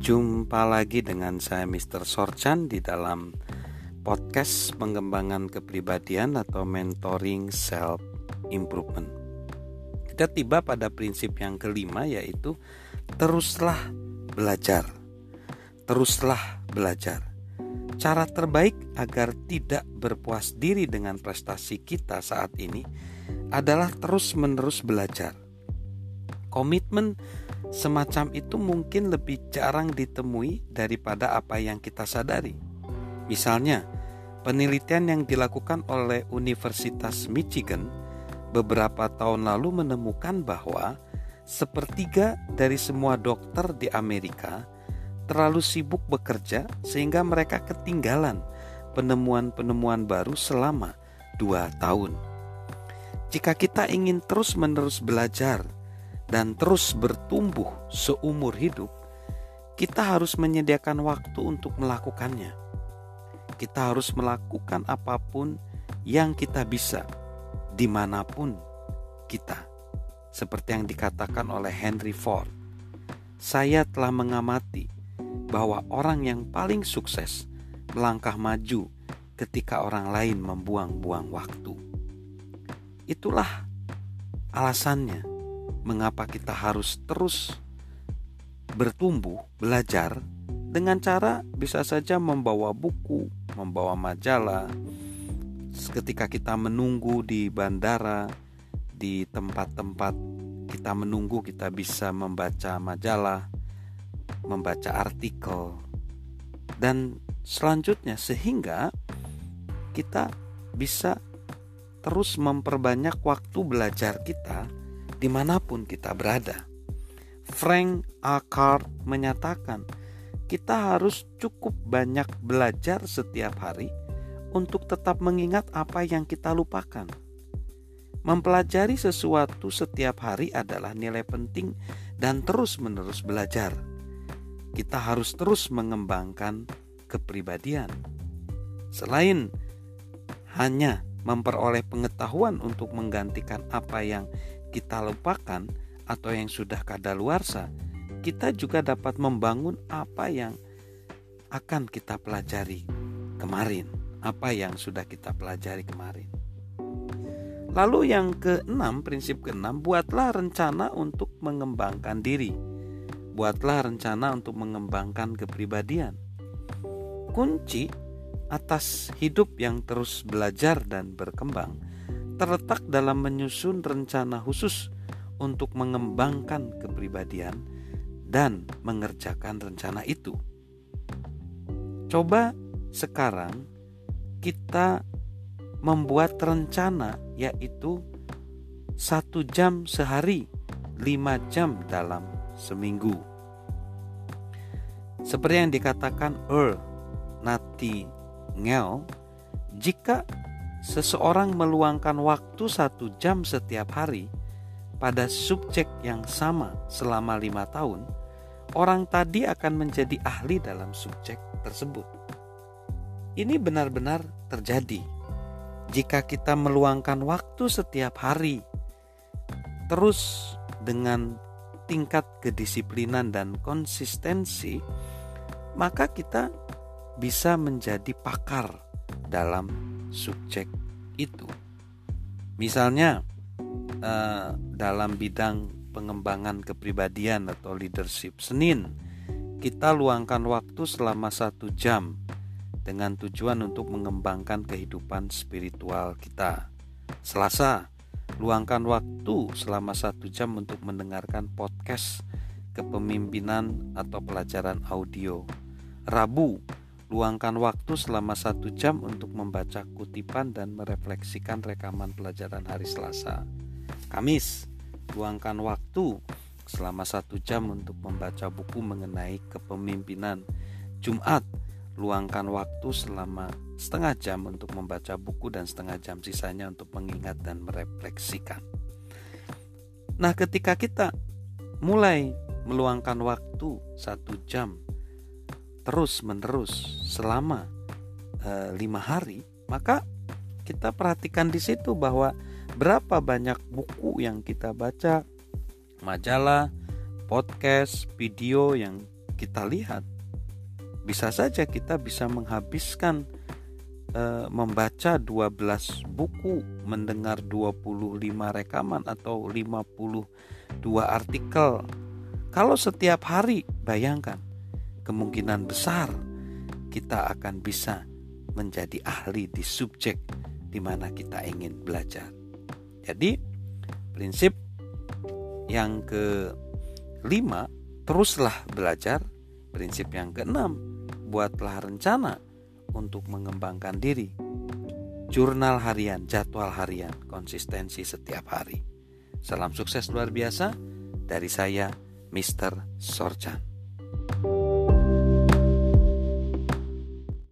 Jumpa lagi dengan saya Mr. Sorcan di dalam podcast pengembangan kepribadian atau mentoring self improvement. Kita tiba pada prinsip yang kelima, yaitu teruslah belajar. Cara terbaik agar tidak berpuas diri dengan prestasi kita saat ini adalah terus-menerus belajar. Komitmen semacam itu mungkin lebih jarang ditemui daripada apa yang kita sadari. Misalnya, penelitian yang dilakukan oleh Universitas Michigan beberapa tahun lalu menemukan bahwa sepertiga dari semua dokter di Amerika terlalu sibuk bekerja sehingga mereka ketinggalan penemuan-penemuan baru selama 2 tahun. Jika kita ingin terus-menerus belajar dan terus bertumbuh seumur hidup, kita harus menyediakan waktu untuk melakukannya. Kita harus melakukan apapun yang kita bisa, dimanapun kita. Seperti yang dikatakan oleh Henry Ford, saya telah mengamati bahwa orang yang paling sukses melangkah maju ketika orang lain membuang-buang waktu. Itulah alasannya mengapa kita harus terus bertumbuh, belajar, dengan cara bisa saja membawa buku, membawa majalah. Ketika kita menunggu di bandara, di tempat-tempat kita menunggu, kita bisa membaca majalah, membaca artikel, dan selanjutnya, sehingga kita bisa terus memperbanyak waktu belajar kita dimanapun kita berada. Frank A. Carr menyatakan, kita harus cukup banyak belajar setiap hari untuk tetap mengingat apa yang kita lupakan. Mempelajari sesuatu setiap hari adalah nilai penting dan terus-menerus belajar. Kita harus terus mengembangkan kepribadian. Selain hanya memperoleh pengetahuan untuk menggantikan apa yang kita lupakan atau yang sudah kadaluarsa, kita juga dapat membangun apa yang akan kita pelajari kemarin, apa yang sudah kita pelajari kemarin. Lalu yang keenam, prinsip keenam, buatlah rencana untuk mengembangkan diri. Buatlah rencana untuk mengembangkan kepribadian. Kunci atas hidup yang terus belajar dan berkembang terletak dalam menyusun rencana khusus untuk mengembangkan kepribadian dan mengerjakan rencana itu. Coba sekarang kita membuat rencana, yaitu 1 jam sehari, 5 jam dalam seminggu. Seperti yang dikatakan Earl Nightingale, jika seseorang meluangkan waktu 1 jam setiap hari pada subjek yang sama selama 5 tahun, orang tadi akan menjadi ahli dalam subjek tersebut. Ini benar-benar terjadi. Jika kita meluangkan waktu setiap hari, terus dengan tingkat kedisiplinan dan konsistensi, maka kita bisa menjadi pakar dalam subjek itu. Misalnya dalam bidang pengembangan kepribadian atau leadership, Senin kita luangkan waktu selama 1 jam dengan tujuan untuk mengembangkan kehidupan spiritual kita. Selasa, luangkan waktu selama 1 jam untuk mendengarkan podcast kepemimpinan atau pelajaran audio. Rabu, luangkan waktu selama 1 jam untuk membaca kutipan dan merefleksikan rekaman pelajaran hari Selasa. Kamis, luangkan waktu selama 1 jam untuk membaca buku mengenai kepemimpinan. Jumat, luangkan waktu selama setengah jam untuk membaca buku dan setengah jam sisanya untuk mengingat dan merefleksikan. Nah, ketika kita mulai meluangkan waktu 1 jam terus-menerus selama 5 hari, maka kita perhatikan di situ bahwa berapa banyak buku yang kita baca, majalah, podcast, video yang kita lihat, bisa saja kita bisa menghabiskan membaca 12 buku, mendengar 25 rekaman atau 52 artikel. Kalau setiap hari, bayangkan, kemungkinan besar kita akan bisa menjadi ahli di subjek di mana kita ingin belajar. Jadi, prinsip yang ke-5, teruslah belajar. Prinsip yang ke-6, buatlah rencana untuk mengembangkan diri. Jurnal harian, jadwal harian, konsistensi setiap hari. Salam sukses luar biasa dari saya, Mr. Sorcan.